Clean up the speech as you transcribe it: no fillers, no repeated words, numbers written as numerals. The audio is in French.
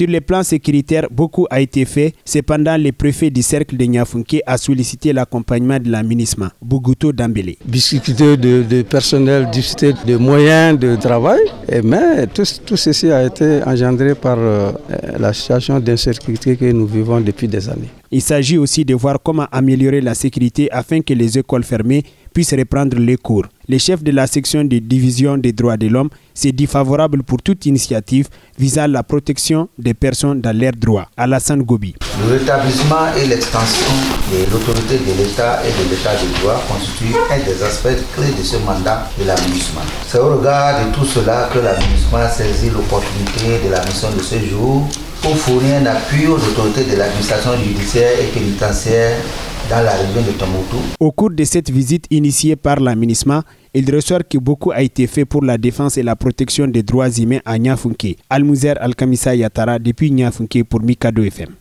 Sur le plan sécuritaire, beaucoup a été fait. Cependant, le préfet du cercle de Niafunké a sollicité l'accompagnement de la MINUSMA, Bougouto Dambélé. Difficulté de personnel, difficulté de moyens de travail, mais tout ceci a été engendré par la situation d'insécurité que nous vivons depuis des années. Il s'agit aussi de voir comment améliorer la sécurité afin que les écoles fermées puissent reprendre les cours. Le chef de la section de division des droits de l'homme s'est dit favorable pour toute initiative visant la protection des personnes dans leurs droits. Alassane Gobi. Le rétablissement et l'extension de l'autorité de l'État et de l'État de droit constituent un des aspects clés de ce mandat de la MINUSMA. C'est au regard de tout cela que la MINUSMA saisit l'opportunité de la mission de ce jour pour fournir un appui aux autorités de l'administration judiciaire et pénitentiaire dans la région de Tombouctou. Au cours de cette visite initiée par la MINUSMA, il ressort que beaucoup a été fait pour la défense et la protection des droits humains à Niafunké. Almouzer Alkamissa Yattara depuis Niafunké pour Mikado FM.